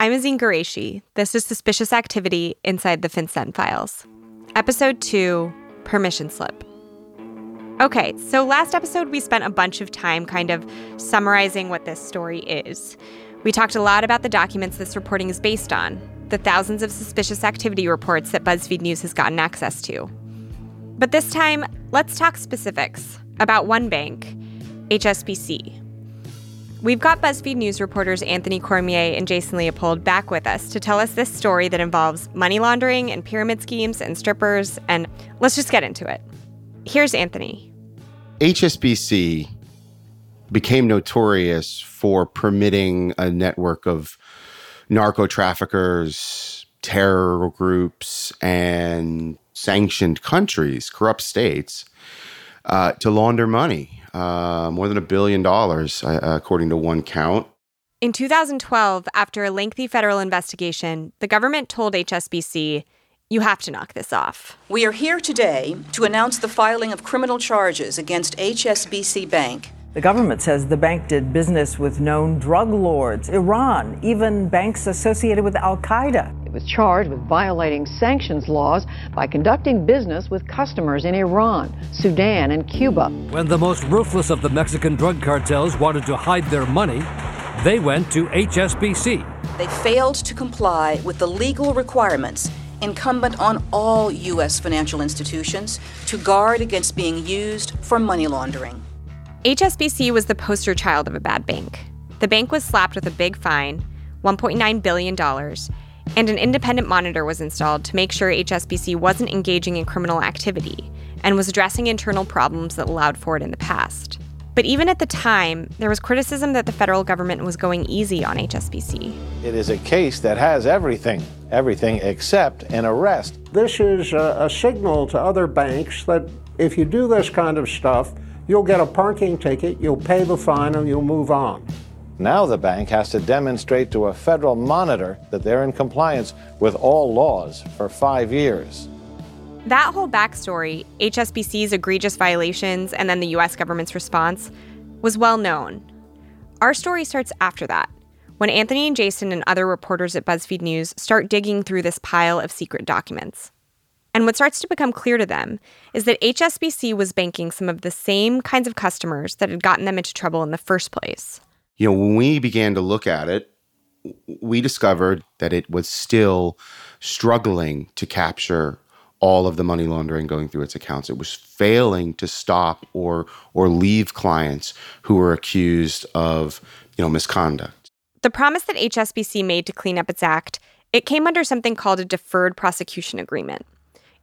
I'm Azeen Ghorayshi. This is Suspicious Activity Inside the FinCEN Files. Episode 2, Permission Slip. Okay, so last episode we spent a bunch of time kind of summarizing what this story is. We talked a lot about the documents this reporting is based on, the thousands of suspicious activity reports that BuzzFeed News has gotten access to. But this time, let's talk specifics about one bank, HSBC. We've got BuzzFeed News reporters Anthony Cormier and Jason Leopold back with us to tell us this story that involves money laundering and pyramid schemes and strippers, and let's just get into it. Here's Anthony. HSBC became notorious for permitting a network of narco traffickers, terror groups, and sanctioned countries, corrupt states, to launder money. More than $1 billion, according to one count. In 2012, after a lengthy federal investigation, the government told HSBC, you have to knock this off. We are here today to announce the filing of criminal charges against HSBC Bank. The government says the bank did business with known drug lords, Iran, even banks associated with Al-Qaeda. It was charged with violating sanctions laws by conducting business with customers in Iran, Sudan, and Cuba. When the most ruthless of the Mexican drug cartels wanted to hide their money, they went to HSBC. They failed to comply with the legal requirements incumbent on all U.S. financial institutions to guard against being used for money laundering. HSBC was the poster child of a bad bank. The bank was slapped with a big fine, $1.9 billion, and an independent monitor was installed to make sure HSBC wasn't engaging in criminal activity and was addressing internal problems that allowed for it in the past. But even at the time, there was criticism that the federal government was going easy on HSBC. It is a case that has everything except an arrest. This is a signal to other banks that if you do this kind of stuff, you'll get a parking ticket, you'll pay the fine, and you'll move on. Now the bank has to demonstrate to a federal monitor that they're in compliance with all laws for 5 years. That whole backstory, HSBC's egregious violations and then the U.S. government's response, was well known. Our story starts after that, when Anthony and Jason and other reporters at BuzzFeed News start digging through this pile of secret documents. And what starts to become clear to them is that HSBC was banking some of the same kinds of customers that had gotten them into trouble in the first place. You know, when we began to look at it, we discovered that it was still struggling to capture all of the money laundering going through its accounts. It was failing to stop or leave clients who were accused of, misconduct. The promise that HSBC made to clean up its act, it came under something called a deferred prosecution agreement.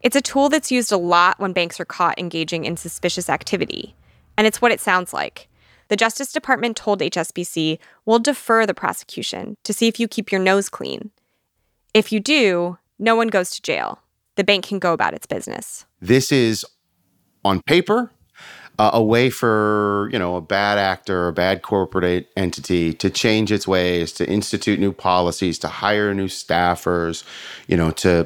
It's a tool that's used a lot when banks are caught engaging in suspicious activity. And it's what it sounds like. The Justice Department told HSBC, we'll defer the prosecution to see if you keep your nose clean. If you do, no one goes to jail. The bank can go about its business. This is, on paper, a way for, a bad actor, a bad corporate entity to change its ways, to institute new policies, to hire new staffers,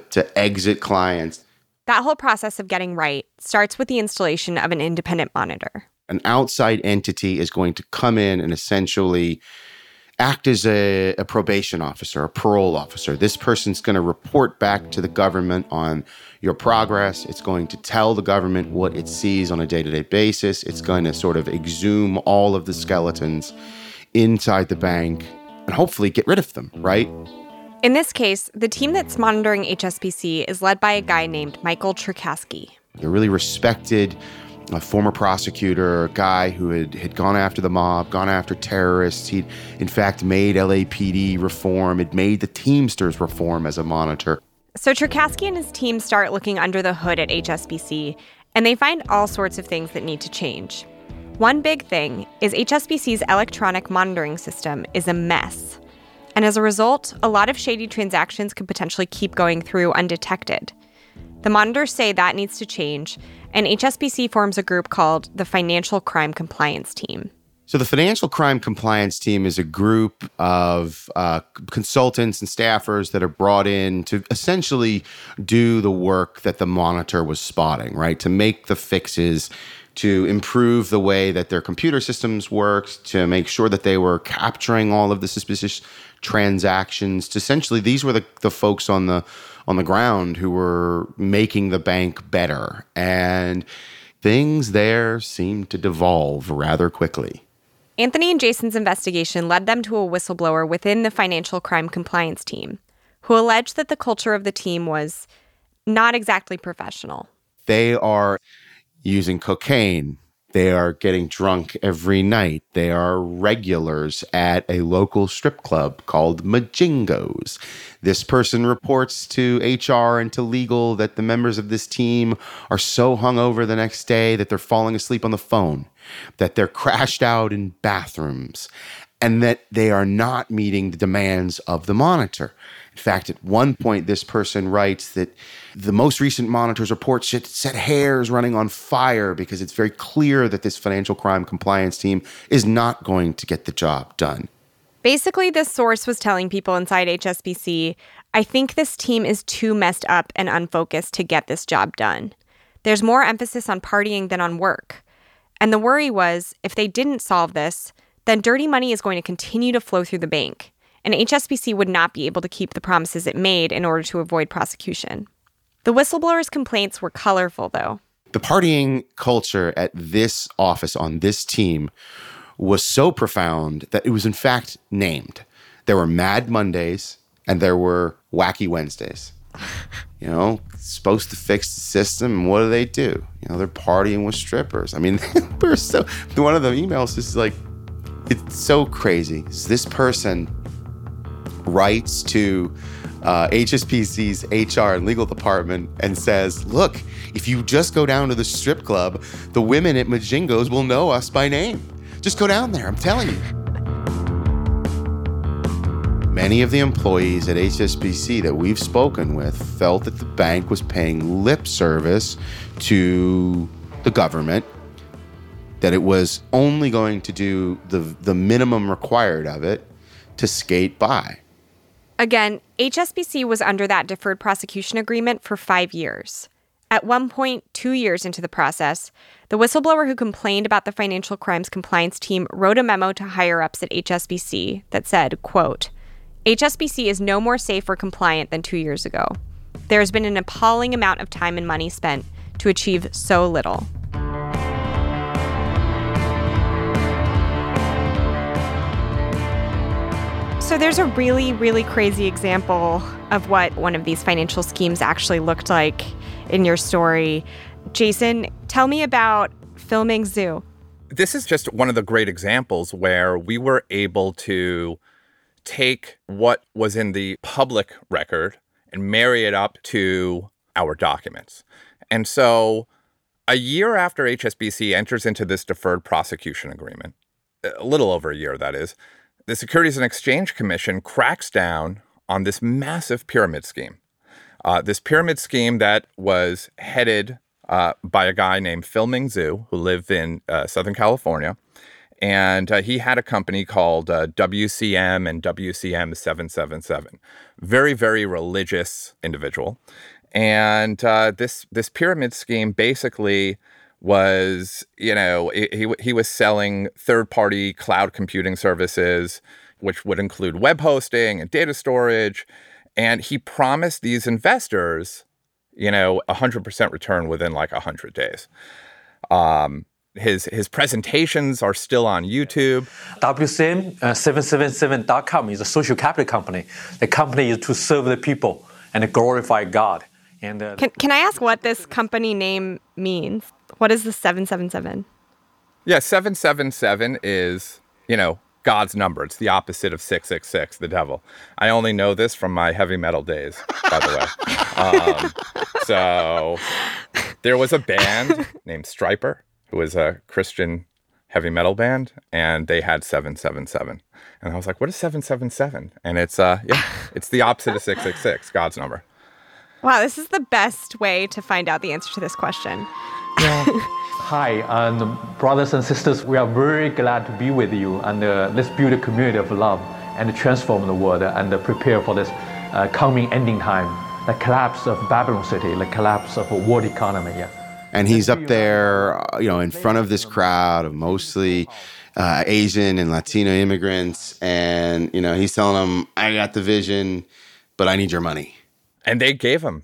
to exit clients. That whole process of getting right starts with the installation of an independent monitor. An outside entity is going to come in and essentially act as a probation officer, a parole officer. This person's going to report back to the government on your progress. It's going to tell the government what it sees on a day-to-day basis. It's going to sort of exhume all of the skeletons inside the bank and hopefully get rid of them, right? In this case, the team that's monitoring HSBC is led by a guy named Michael Trukowski. A really respected former prosecutor, a guy who had gone after the mob, gone after terrorists. He'd, in fact, made LAPD reform. Had made the Teamsters reform as a monitor. So Trukowski and his team start looking under the hood at HSBC, and they find all sorts of things that need to change. One big thing is HSBC's electronic monitoring system is a mess. And as a result, a lot of shady transactions could potentially keep going through undetected. The monitors say that needs to change, and HSBC forms a group called the Financial Crime Compliance Team. So the Financial Crime Compliance Team is a group of consultants and staffers that are brought in to essentially do the work that the monitor was spotting, right? To make the fixes to improve the way that their computer systems worked, to make sure that they were capturing all of the suspicious transactions. Essentially, these were the folks on the ground who were making the bank better. And things there seemed to devolve rather quickly. Anthony and Jason's investigation led them to a whistleblower within the financial crime compliance team, who alleged that the culture of the team was not exactly professional. They are using cocaine. They are getting drunk every night. They are regulars at a local strip club called Majingo's. This person reports to HR and to legal that the members of this team are so hungover the next day that they're falling asleep on the phone, that they're crashed out in bathrooms, and that they are not meeting the demands of the monitor. In fact, at one point, this person writes that the most recent monitor's report set hairs running on fire because it's very clear that this financial crime compliance team is not going to get the job done. Basically, this source was telling people inside HSBC, I think this team is too messed up and unfocused to get this job done. There's more emphasis on partying than on work. And the worry was, if they didn't solve this, then dirty money is going to continue to flow through the bank, and HSBC would not be able to keep the promises it made in order to avoid prosecution. The whistleblower's complaints were colorful, though. The partying culture at this office on this team was so profound that it was, in fact, named. There were Mad Mondays, and there were Wacky Wednesdays. You know, supposed to fix the system. What do they do? You know, they're partying with strippers. I mean, we're so. One of the emails is like, it's so crazy. So this person writes to HSBC's HR and legal department and says, look, if you just go down to the strip club, the women at Majingo's will know us by name. Just go down there, I'm telling you. Many of the employees at HSBC that we've spoken with felt that the bank was paying lip service to the government, that it was only going to do the minimum required of it to skate by. Again, HSBC was under that deferred prosecution agreement for 5 years. At one point, 2 years into the process, the whistleblower who complained about the financial crimes compliance team wrote a memo to higher-ups at HSBC that said, quote, HSBC is no more safe or compliant than 2 years ago. There has been an appalling amount of time and money spent to achieve so little. So there's a really, really crazy example of what one of these financial schemes actually looked like in your story. Jason, tell me about Phil Ming Xu. This is just one of the great examples where we were able to take what was in the public record and marry it up to our documents. And so a year after HSBC enters into this deferred prosecution agreement, a little over a year, that is, the Securities and Exchange Commission cracks down on this massive pyramid scheme. This pyramid scheme that was headed by a guy named Phil Ming Xu, who lived in Southern California. And he had a company called WCM and WCM777. Very, very religious individual. And this pyramid scheme basically was, you know, he was selling third-party cloud computing services, which would include web hosting and data storage. And he promised these investors, you know, 100% return within like 100 days. His presentations are still on YouTube. WCM777.com is a social capital company. The company is to serve the people and glorify God. And can I ask what this company name means? What is the 777? Yeah, 777 is, you know, God's number. It's the opposite of 666, the devil. I only know this from my heavy metal days, by the way. So there was a band named Stryper, who was a Christian heavy metal band, and they had 777. And I was like, what is 777? And it's it's the opposite of 666, God's number. Wow, this is the best way to find out the answer to this question. Yeah. Hi, and brothers and sisters, we are very glad to be with you, and let's build a community of love and transform the world and prepare for this coming ending time, the collapse of Babylon City, the collapse of a world economy. Yeah. And he's up there, you know, in front of this crowd of mostly Asian and Latino immigrants. And, you know, he's telling them, I got the vision, but I need your money. And they gave him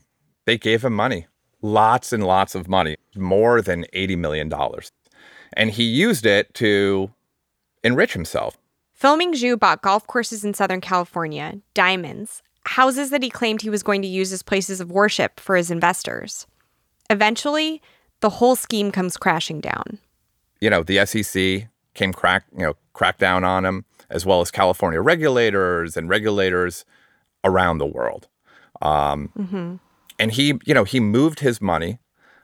money, lots and lots of money, more than $80 million. And he used it to enrich himself. Phil Ming Xu bought golf courses in Southern California, diamonds, houses that he claimed he was going to use as places of worship for his investors. Eventually, the whole scheme comes crashing down. You know, the SEC cracked down on him, as well as California regulators and regulators around the world. And he moved his money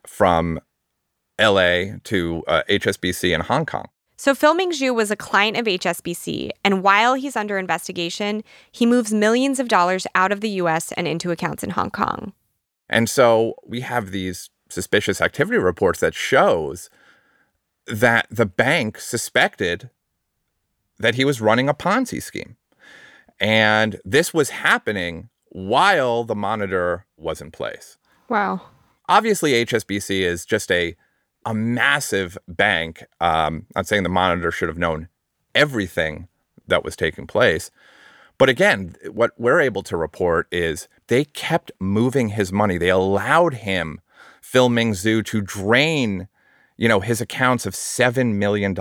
from L.A. to HSBC in Hong Kong. So Phil Ming Xu was a client of HSBC, and while he's under investigation, he moves millions of dollars out of the U.S. and into accounts in Hong Kong. And so we have these suspicious activity reports that shows that the bank suspected that he was running a Ponzi scheme. And this was happening while the monitor was in place. Wow. Obviously, HSBC is just a massive bank. I'm saying the monitor should have known everything that was taking place. But again, what we're able to report is they kept moving his money. They allowed him, Phil Ming Xu, to drain, you know, his accounts of $7 million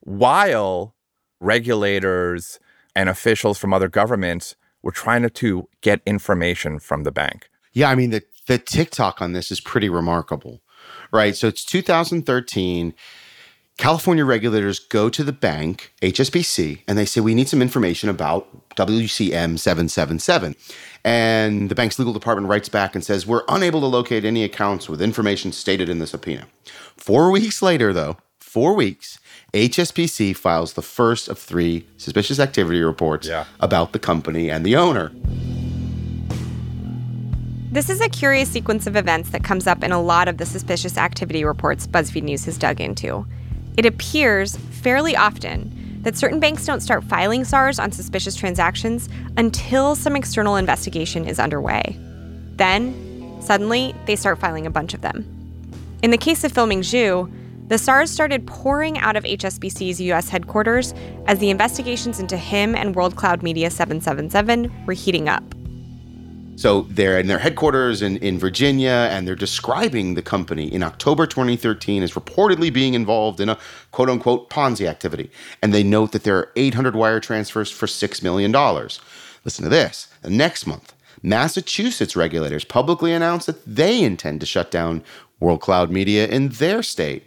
while regulators and officials from other governments were trying to get information from the bank. Yeah, I mean, the TikTok on this is pretty remarkable. Right. So it's 2013. California regulators go to the bank, HSBC, and they say, we need some information about WCM777. And the bank's legal department writes back and says, we're unable to locate any accounts with information stated in the subpoena. 4 weeks later, though, HSBC files the first of three suspicious activity reports about the company and the owner. This is a curious sequence of events that comes up in a lot of the suspicious activity reports BuzzFeed News has dug into. It appears fairly often that certain banks don't start filing SARs on suspicious transactions until some external investigation is underway. Then, suddenly, they start filing a bunch of them. In the case of Phil Ming Xu, the SARs started pouring out of HSBC's U.S. headquarters as the investigations into him and World Cloud Media 777 were heating up. So they're in their headquarters in Virginia, and they're describing the company in October 2013 as reportedly being involved in a quote-unquote Ponzi activity. And they note that there are 800 wire transfers for $6 million. Listen to this. The next month, Massachusetts regulators publicly announced that they intend to shut down World Cloud Media in their state.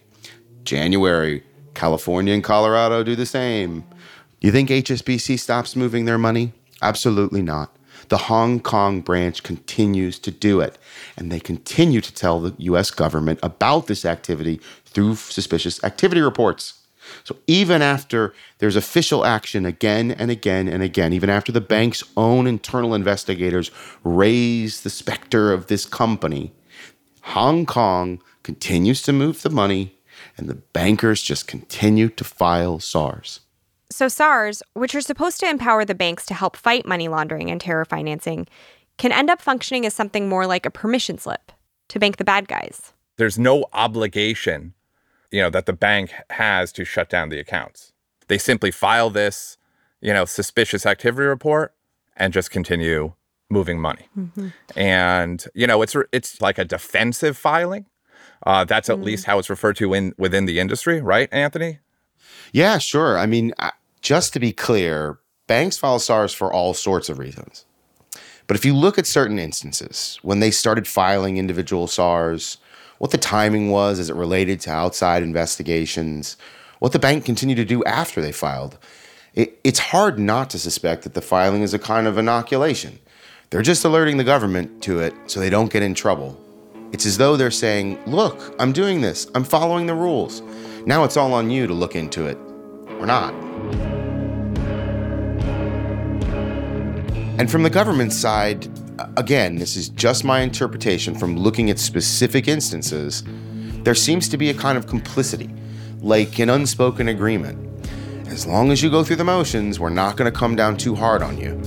January, California and Colorado do the same. You think HSBC stops moving their money? Absolutely not. The Hong Kong branch continues to do it, and they continue to tell the U.S. government about this activity through suspicious activity reports. So even after there's official action again and again and again, even after the bank's own internal investigators raise the specter of this company, Hong Kong continues to move the money, and the bankers just continue to file SARs. So SARs, which are supposed to empower the banks to help fight money laundering and terror financing, can end up functioning as something more like a permission slip to bank the bad guys. There's no obligation, you know, that the bank has to shut down the accounts. They simply file this, you know, suspicious activity report and just continue moving money. Mm-hmm. And, you know, it's like a defensive filing. That's at least how it's referred to within the industry, right, Anthony? Yeah, sure. I mean, just to be clear, banks file SARs for all sorts of reasons. But if you look at certain instances, when they started filing individual SARs, what the timing was as it related to outside investigations, what the bank continued to do after they filed, it's hard not to suspect that the filing is a kind of inoculation. They're just alerting the government to it so they don't get in trouble. It's as though they're saying, look, I'm doing this, I'm following the rules. Now it's all on you to look into it, or not. And from the government side, again, this is just my interpretation from looking at specific instances, there seems to be a kind of complicity, like an unspoken agreement. As long as you go through the motions, we're not going to come down too hard on you.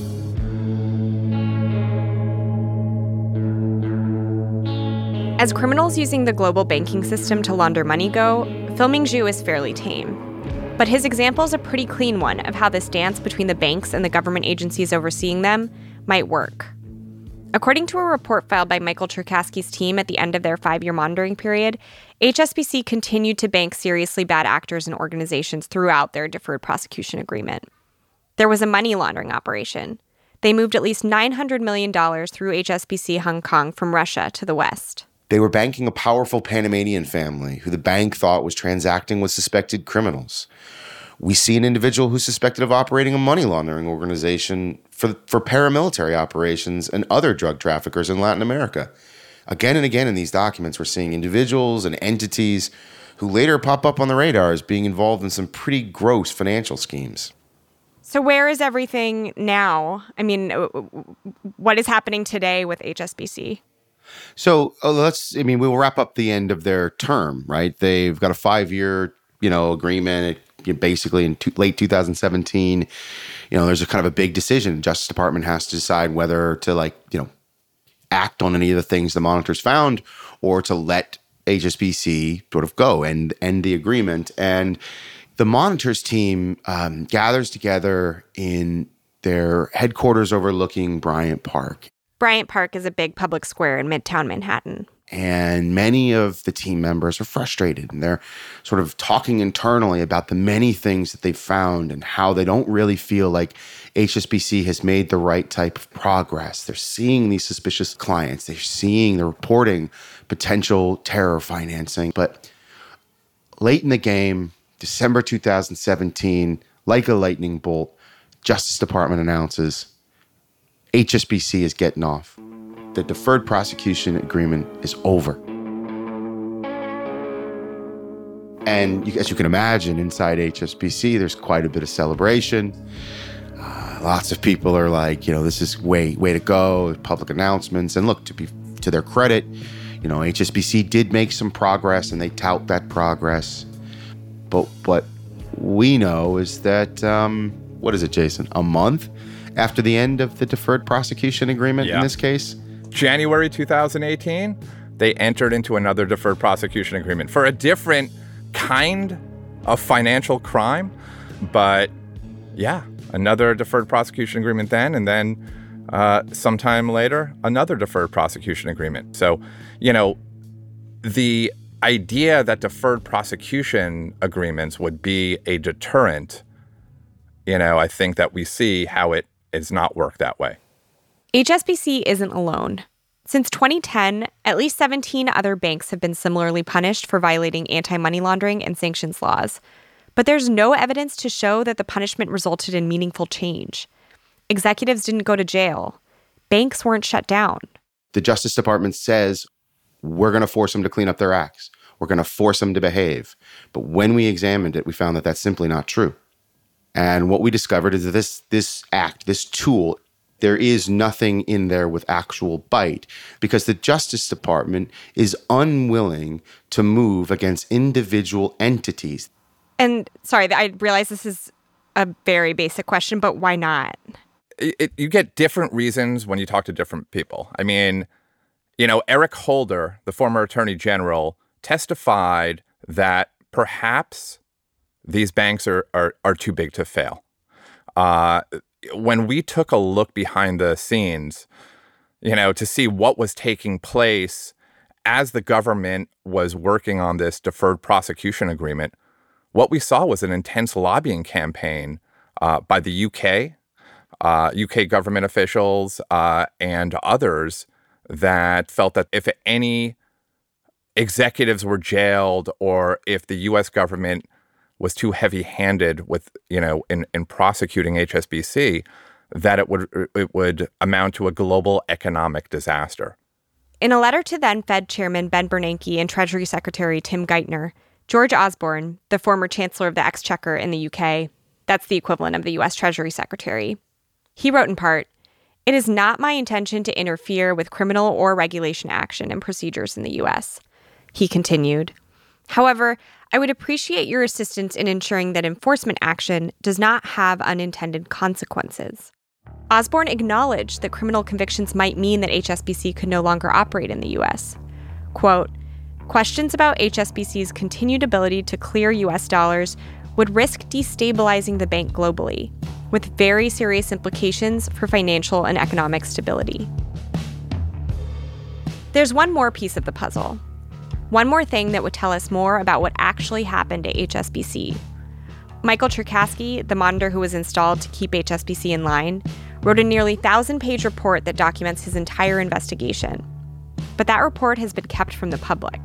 As criminals using the global banking system to launder money go, Phil Ming Xu is fairly tame. But his example is a pretty clean one of how this dance between the banks and the government agencies overseeing them might work. According to a report filed by Michael Cherkasky's team at the end of their 5-year monitoring period, HSBC continued to bank seriously bad actors and organizations throughout their deferred prosecution agreement. There was a money laundering operation. They moved at least $900 million through HSBC Hong Kong from Russia to the West. They were banking a powerful Panamanian family who the bank thought was transacting with suspected criminals. We see an individual who's suspected of operating a money laundering organization for paramilitary operations and other drug traffickers in Latin America. Again and again in these documents, we're seeing individuals and entities who later pop up on the radar as being involved in some pretty gross financial schemes. So where is everything now? I mean, what is happening today with HSBC? So we will wrap up the end of their term, right? They've got a 5-year, agreement. Basically in late 2017, there's a kind of a big decision. Justice Department has to decide whether to act on any of the things the monitors found or to let HSBC sort of go and end the agreement. And the monitors team gathers together in their headquarters overlooking Bryant Park. Bryant Park is a big public square in Midtown Manhattan. And many of the team members are frustrated, and they're sort of talking internally about the many things that they've found and how they don't really feel like HSBC has made the right type of progress. They're seeing these suspicious clients. They're reporting potential terror financing. But late in the game, December 2017, like a lightning bolt, Justice Department announces HSBC is getting off. The deferred prosecution agreement is over. And as you can imagine, inside HSBC, there's quite a bit of celebration. Lots of people are like, this is way to go, public announcements. And look, to their credit, HSBC did make some progress and they tout that progress. But what we know is that, what is it, Jason? A month after the end of the deferred prosecution agreement in this case? January 2018, they entered into another deferred prosecution agreement for a different kind of financial crime. But another deferred prosecution agreement then, and then sometime later, another deferred prosecution agreement. So, the idea that deferred prosecution agreements would be a deterrent, I think that we see how it has not worked that way. HSBC isn't alone. Since 2010, at least 17 other banks have been similarly punished for violating anti-money laundering and sanctions laws. But there's no evidence to show that the punishment resulted in meaningful change. Executives didn't go to jail. Banks weren't shut down. The Justice Department says, we're going to force them to clean up their acts. We're going to force them to behave. But when we examined it, we found that that's simply not true. And what we discovered is that this act, this tool, there is nothing in there with actual bite because the Justice Department is unwilling to move against individual entities. And sorry, I realize this is a very basic question, but why not? You get different reasons when you talk to different people. I mean, Eric Holder, the former attorney general, testified that perhaps these banks are too big to fail. When we took a look behind the scenes, to see what was taking place as the government was working on this deferred prosecution agreement, what we saw was an intense lobbying campaign by the UK government officials and others that felt that if any executives were jailed or if the U.S. government was too heavy-handed with, in prosecuting HSBC, that it would amount to a global economic disaster. In a letter to then-Fed Chairman Ben Bernanke and Treasury Secretary Tim Geithner, George Osborne, the former Chancellor of the Exchequer in the UK, that's the equivalent of the U.S. Treasury Secretary, he wrote in part, "It is not my intention to interfere with criminal or regulation action and procedures in the U.S." He continued, "However, I would appreciate your assistance in ensuring that enforcement action does not have unintended consequences." Osborne acknowledged that criminal convictions might mean that HSBC could no longer operate in the U.S. Quote, questions about HSBC's continued ability to clear U.S. dollars would risk destabilizing the bank globally, with very serious implications for financial and economic stability. There's one more piece of the puzzle. One more thing that would tell us more about what actually happened at HSBC. Michael Trukowski, the monitor who was installed to keep HSBC in line, wrote a nearly 1,000-page report that documents his entire investigation. But that report has been kept from the public.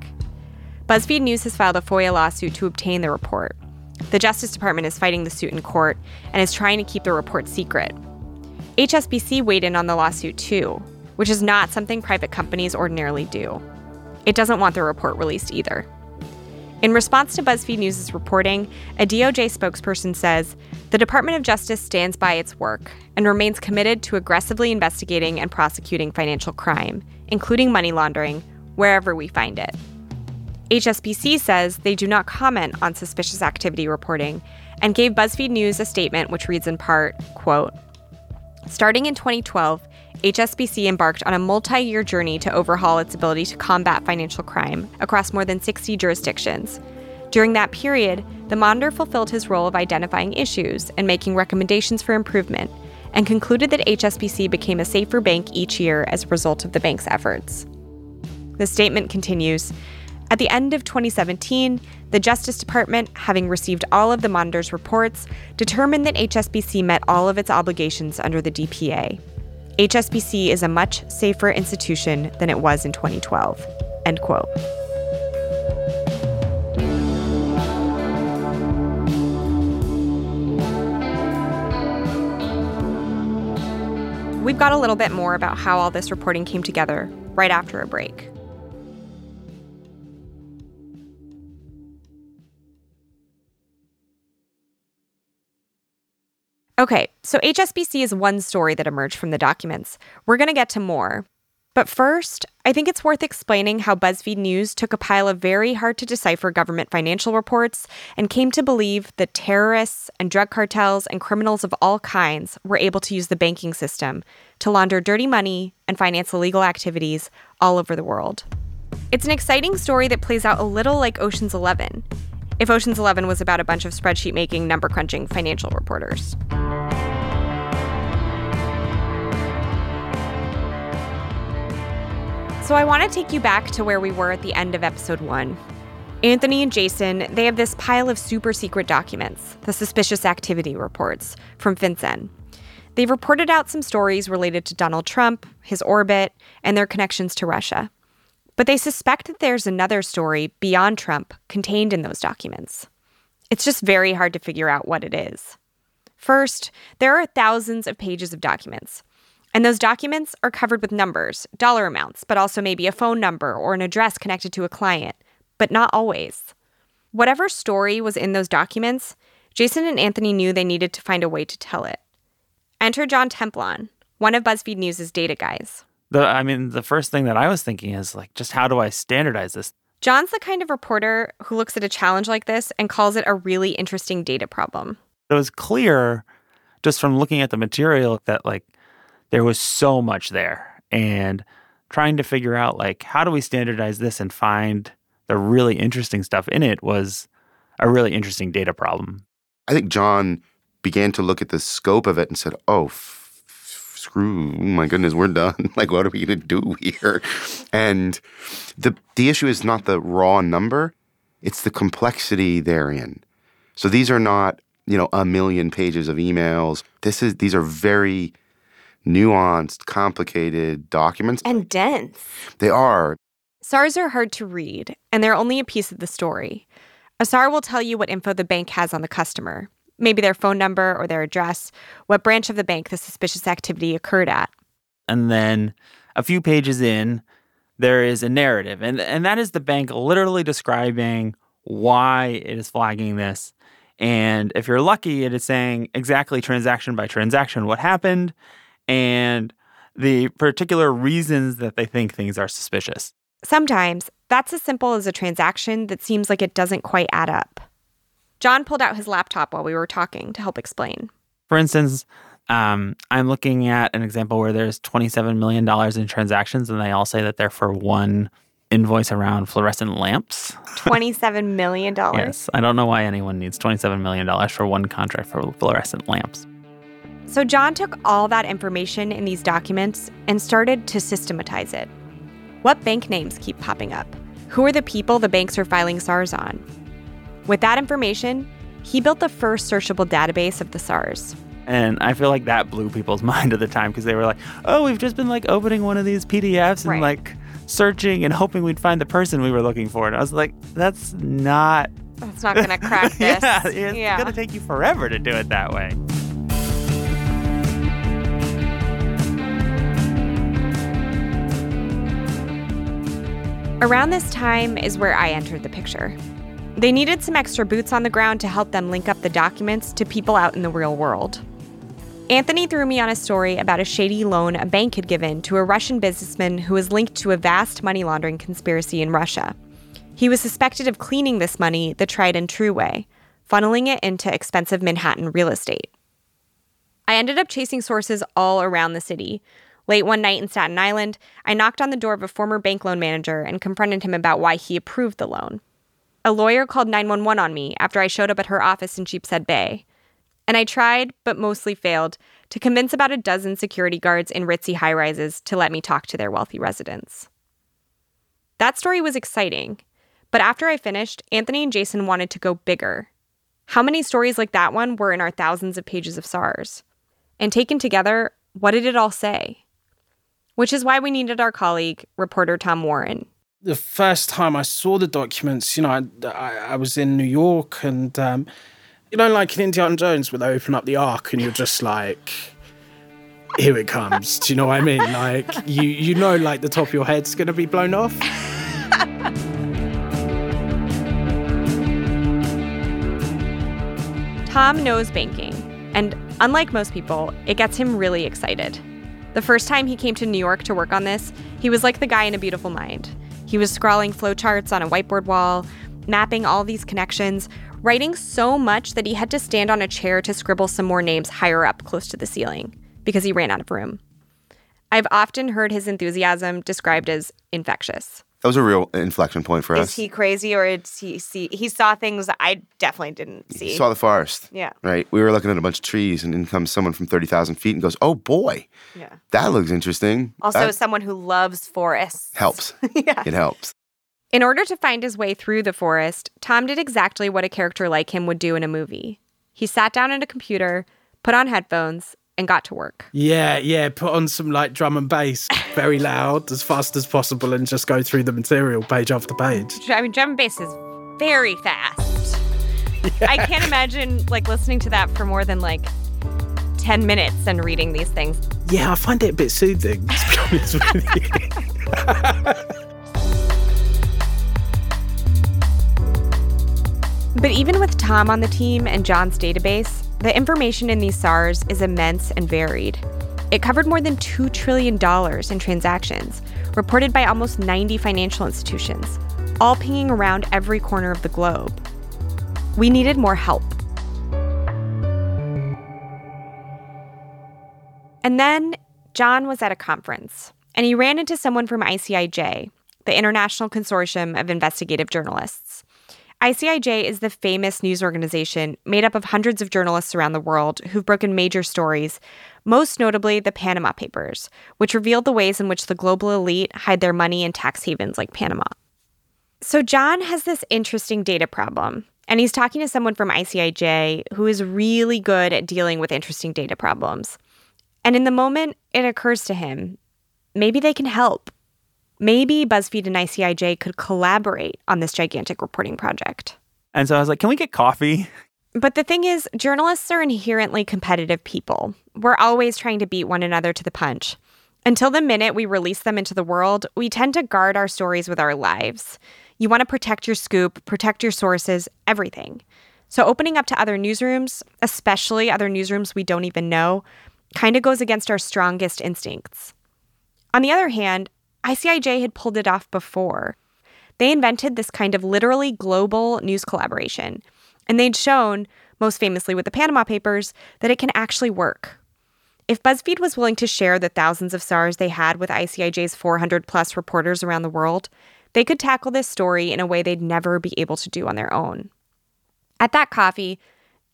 BuzzFeed News has filed a FOIA lawsuit to obtain the report. The Justice Department is fighting the suit in court and is trying to keep the report secret. HSBC weighed in on the lawsuit too, which is not something private companies ordinarily do. It doesn't want the report released either. In response to BuzzFeed News' reporting, a DOJ spokesperson says, the Department of Justice stands by its work and remains committed to aggressively investigating and prosecuting financial crime, including money laundering, wherever we find it. HSBC says they do not comment on suspicious activity reporting and gave BuzzFeed News a statement which reads in part, quote, starting in 2012, HSBC embarked on a multi-year journey to overhaul its ability to combat financial crime across more than 60 jurisdictions. During that period, the monitor fulfilled his role of identifying issues and making recommendations for improvement, and concluded that HSBC became a safer bank each year as a result of the bank's efforts. The statement continues, at the end of 2017, the Justice Department, having received all of the monitor's reports, determined that HSBC met all of its obligations under the DPA. HSBC is a much safer institution than it was in 2012, end quote. We've got a little bit more about how all this reporting came together right after a break. Okay, so HSBC is one story that emerged from the documents. We're going to get to more. But first, I think it's worth explaining how BuzzFeed News took a pile of very hard-to-decipher government financial reports and came to believe that terrorists and drug cartels and criminals of all kinds were able to use the banking system to launder dirty money and finance illegal activities all over the world. It's an exciting story that plays out a little like Ocean's 11. If Ocean's 11 was about a bunch of spreadsheet-making, number-crunching financial reporters. So I want to take you back to where we were at the end of episode 1. Anthony and Jason, they have this pile of super-secret documents, the suspicious activity reports from FinCEN. They've reported out some stories related to Donald Trump, his orbit, and their connections to Russia. But they suspect that there's another story beyond Trump contained in those documents. It's just very hard to figure out what it is. First, there are thousands of pages of documents. And those documents are covered with numbers, dollar amounts, but also maybe a phone number or an address connected to a client, but not always. Whatever story was in those documents, Jason and Anthony knew they needed to find a way to tell it. Enter John Templon, one of BuzzFeed News' data guys. The first thing that I was thinking is, just how do I standardize this? John's the kind of reporter who looks at a challenge like this and calls it a really interesting data problem. It was clear, just from looking at the material, that, there was so much there. And trying to figure out, how do we standardize this and find the really interesting stuff in it was a really interesting data problem. I think John began to look at the scope of it and said, screw, my goodness, we're done. What are we going to do here? And the issue is not the raw number. It's the complexity therein. So these are not, a million pages of emails. These are very nuanced, complicated documents. And dense. They are. SARs are hard to read, and they're only a piece of the story. A SAR will tell you what info the bank has on the customer. Maybe their phone number or their address, what branch of the bank the suspicious activity occurred at. And then a few pages in, there is a narrative. And that is the bank literally describing why it is flagging this. And if you're lucky, it is saying exactly transaction by transaction what happened and the particular reasons that they think things are suspicious. Sometimes that's as simple as a transaction that seems like it doesn't quite add up. John pulled out his laptop while we were talking to help explain. For instance, I'm looking at an example where there's $27 million in transactions, and they all say that they're for one invoice around fluorescent lamps. $27 million? Yes. I don't know why anyone needs $27 million for one contract for fluorescent lamps. So John took all that information in these documents and started to systematize it. What bank names keep popping up? Who are the people the banks are filing SARs on? With that information, he built the first searchable database of the SARs. And I feel like that blew people's mind at the time because they were like, oh, we've just been like opening one of these PDFs and like searching and hoping we'd find the person we were looking for. And I was like, that's not going to crack this. It's going to take you forever to do it that way. Around this time is where I entered the picture. They needed some extra boots on the ground to help them link up the documents to people out in the real world. Anthony threw me on a story about a shady loan a bank had given to a Russian businessman who was linked to a vast money laundering conspiracy in Russia. He was suspected of cleaning this money the tried and true way, funneling it into expensive Manhattan real estate. I ended up chasing sources all around the city. Late one night in Staten Island, I knocked on the door of a former bank loan manager and confronted him about why he approved the loan. A lawyer called 911 on me after I showed up at her office in Sheepshead Bay. And I tried, but mostly failed, to convince about a dozen security guards in ritzy high-rises to let me talk to their wealthy residents. That story was exciting, but after I finished, Anthony and Jason wanted to go bigger. How many stories like that one were in our thousands of pages of SARS? And taken together, what did it all say? Which is why we needed our colleague, reporter Tom Warren. The first time I saw the documents, you know, I was in New York and, you know, like in Indiana Jones where they open up the Ark and you're just like, here it comes. Do you know what I mean? Like, you know, like the top of your head's going to be blown off. Tom knows banking, and unlike most people, it gets him really excited. The first time he came to New York to work on this, he was like the guy in A Beautiful Mind. He was scrawling flowcharts on a whiteboard wall, mapping all these connections, writing so much that he had to stand on a chair to scribble some more names higher up close to the ceiling because he ran out of room. I've often heard his enthusiasm described as infectious. That was a real inflection point for us. Is he crazy or is he see? He saw things I definitely didn't see. He saw the forest. Yeah. Right? We were looking at a bunch of trees and in comes someone from 30,000 feet and goes, oh boy. Yeah. That looks interesting. Also, someone who loves forests. Helps. Yeah. It helps. In order to find his way through the forest, Tom did exactly what a character like him would do in a movie. He sat down at a computer, put on headphones, and got to work. Yeah, put on some like drum and bass, very loud, as fast as possible, and just go through the material page after page. I mean, drum and bass is very fast. Yeah. I can't imagine like listening to that for more than like 10 minutes and reading these things. Yeah, I find it a bit soothing, to be honest with you. But even with Tom on the team and John's database, the information in these SARS is immense and varied. It covered more than $2 trillion in transactions, reported by almost 90 financial institutions, all pinging around every corner of the globe. We needed more help. And then John was at a conference, and he ran into someone from ICIJ, the International Consortium of Investigative Journalists. ICIJ is the famous news organization made up of hundreds of journalists around the world who've broken major stories, most notably the Panama Papers, which revealed the ways in which the global elite hide their money in tax havens like Panama. So John has this interesting data problem, and he's talking to someone from ICIJ who is really good at dealing with interesting data problems. And in the moment, it occurs to him, maybe they can help. Maybe BuzzFeed and ICIJ could collaborate on this gigantic reporting project. And so I was like, can we get coffee? But the thing is, journalists are inherently competitive people. We're always trying to beat one another to the punch. Until the minute we release them into the world, we tend to guard our stories with our lives. You want to protect your scoop, protect your sources, everything. So opening up to other newsrooms, especially other newsrooms we don't even know, kind of goes against our strongest instincts. On the other hand, ICIJ had pulled it off before. They invented this kind of literally global news collaboration, and they'd shown, most famously with the Panama Papers, that it can actually work. If BuzzFeed was willing to share the thousands of SARS they had with ICIJ's 400-plus reporters around the world, They could tackle this story in a way they'd never be able to do on their own. At that coffee,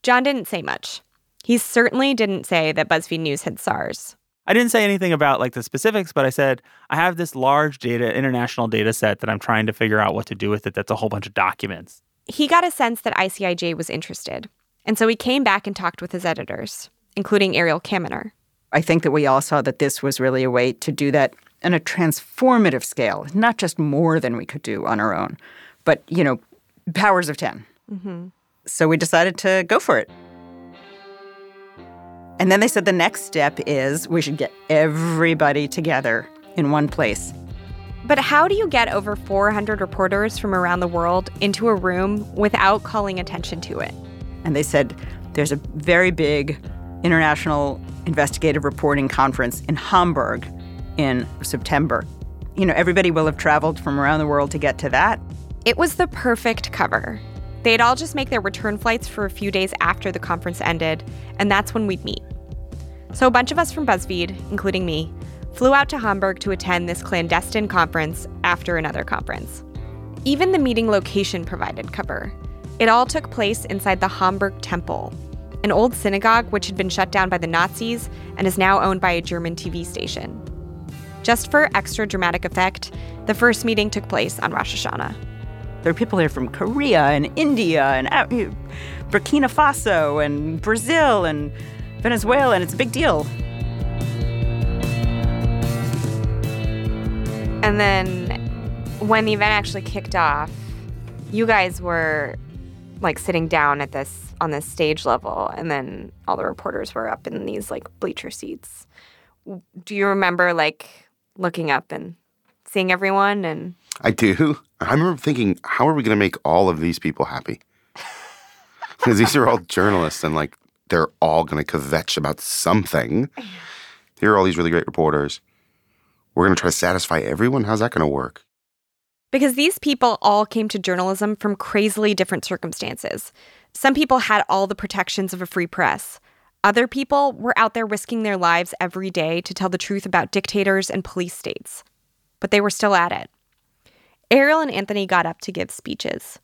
John didn't say much. He certainly didn't say that BuzzFeed News had SARS. I didn't say anything about the specifics, but I said, I have this large international data set that I'm trying to figure out what to do with it. That's a whole bunch of documents. He got a sense that ICIJ was interested. And so he came back and talked with his editors, including Ariel Kaminer. I think that we all saw that this was really a way to do that on a transformative scale, not just more than we could do on our own, but, powers of 10. Mm-hmm. So we decided to go for it. And then they said the next step is we should get everybody together in one place. But how do you get over 400 reporters from around the world into a room without calling attention to it? And they said there's a very big international investigative reporting conference in Hamburg in September. Everybody will have traveled from around the world to get to that. It was the perfect cover. They'd all just make their return flights for a few days after the conference ended, and that's when we'd meet. So a bunch of us from BuzzFeed, including me, flew out to Hamburg to attend this clandestine conference after another conference. Even the meeting location provided cover. It all took place inside the Hamburg Temple, an old synagogue which had been shut down by the Nazis and is now owned by a German TV station. Just for extra dramatic effect, the first meeting took place on Rosh Hashanah. There are people here from Korea and India and Burkina Faso and Brazil and Venezuela, and it's a big deal. And then when the event actually kicked off, you guys were sitting down at this on this stage level, and then all the reporters were up in these bleacher seats. Do you remember looking up and seeing everyone? And I do. I remember thinking, how are we going to make all of these people happy? Because these are all journalists, and, they're all going to kvetch about something. Here are all these really great reporters. We're going to try to satisfy everyone? How's that going to work? Because these people all came to journalism from crazily different circumstances. Some people had all the protections of a free press. Other people were out there risking their lives every day to tell the truth about dictators and police states. But they were still at it. Ariel and Anthony got up to give speeches.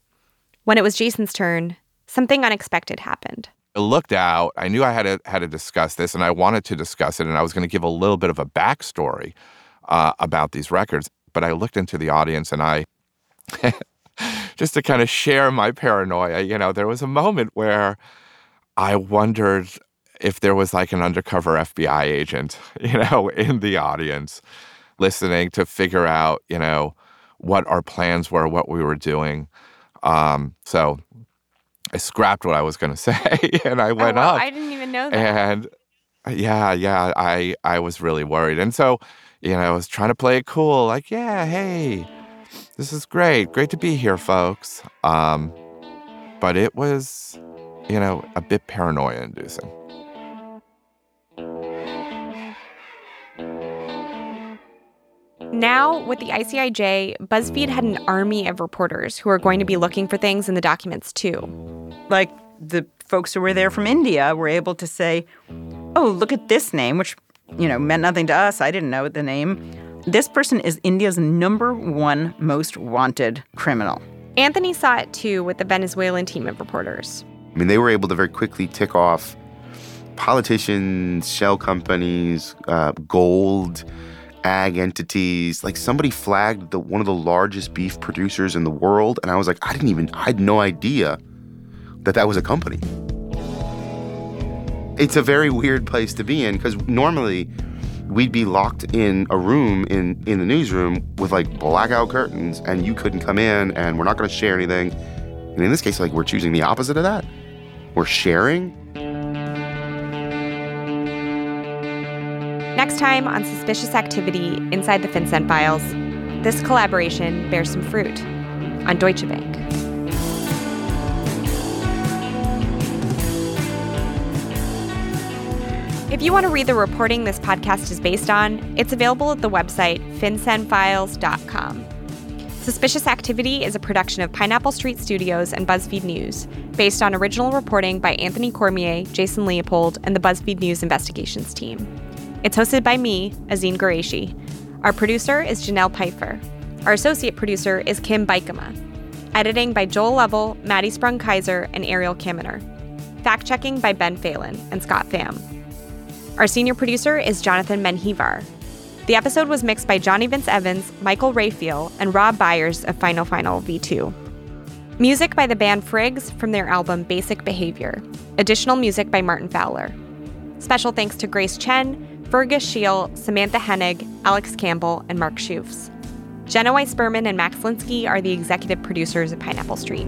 When it was Jason's turn, something unexpected happened. I looked out. I knew I had to discuss this, and I wanted to discuss it, and I was going to give a little bit of a backstory about these records. But I looked into the audience, and I, just to kind of share my paranoia, there was a moment where I wondered if there was an undercover FBI agent, in the audience listening to figure out, what our plans were, what we were doing. So I scrapped what I was going to say, and I went up. I didn't even know that. And I was really worried. And so, I was trying to play it cool, hey, this is great. Great to be here, folks. But it was, a bit paranoia-inducing. Now, with the ICIJ, BuzzFeed had an army of reporters who are going to be looking for things in the documents, too. The folks who were there from India were able to say, oh, look at this name, which, meant nothing to us. I didn't know the name. This person is India's #1 most wanted criminal. Anthony saw it, too, with the Venezuelan team of reporters. They were able to very quickly tick off politicians, shell companies, gold, ag entities. Somebody flagged one of the largest beef producers in the world, and I was I had no idea that was a company. It's a very weird place to be in, because normally we'd be locked in a room in the newsroom with blackout curtains, and you couldn't come in, and we're not going to share anything. And in this case, we're choosing the opposite of that. We're sharing. Next time on Suspicious Activity Inside the FinCEN Files, this collaboration bears some fruit on Deutsche Bank. If you want to read the reporting this podcast is based on, it's available at the website fincenfiles.com. Suspicious Activity is a production of Pineapple Street Studios and BuzzFeed News, based on original reporting by Anthony Cormier, Jason Leopold, and the BuzzFeed News investigations team. It's hosted by me, Azeen Ghorayshi. Our producer is Janelle Pfeiffer. Our associate producer is Kim Bykema. Editing by Joel Lovell, Maddie Sprung-Kaiser, and Ariel Kaminer. Fact-checking by Ben Phelan and Scott Pham. Our senior producer is Jonathan Menjivar. The episode was mixed by Johnny Vince Evans, Michael Raphael, and Rob Byers of Final Final V2. Music by the band Friggs from their album Basic Behavior. Additional music by Martin Fowler. Special thanks to Grace Chen, Fergus Scheel, Samantha Hennig, Alex Campbell, and Mark Schufs. Jenna Weiss-Berman and Max Linsky are the executive producers of Pineapple Street.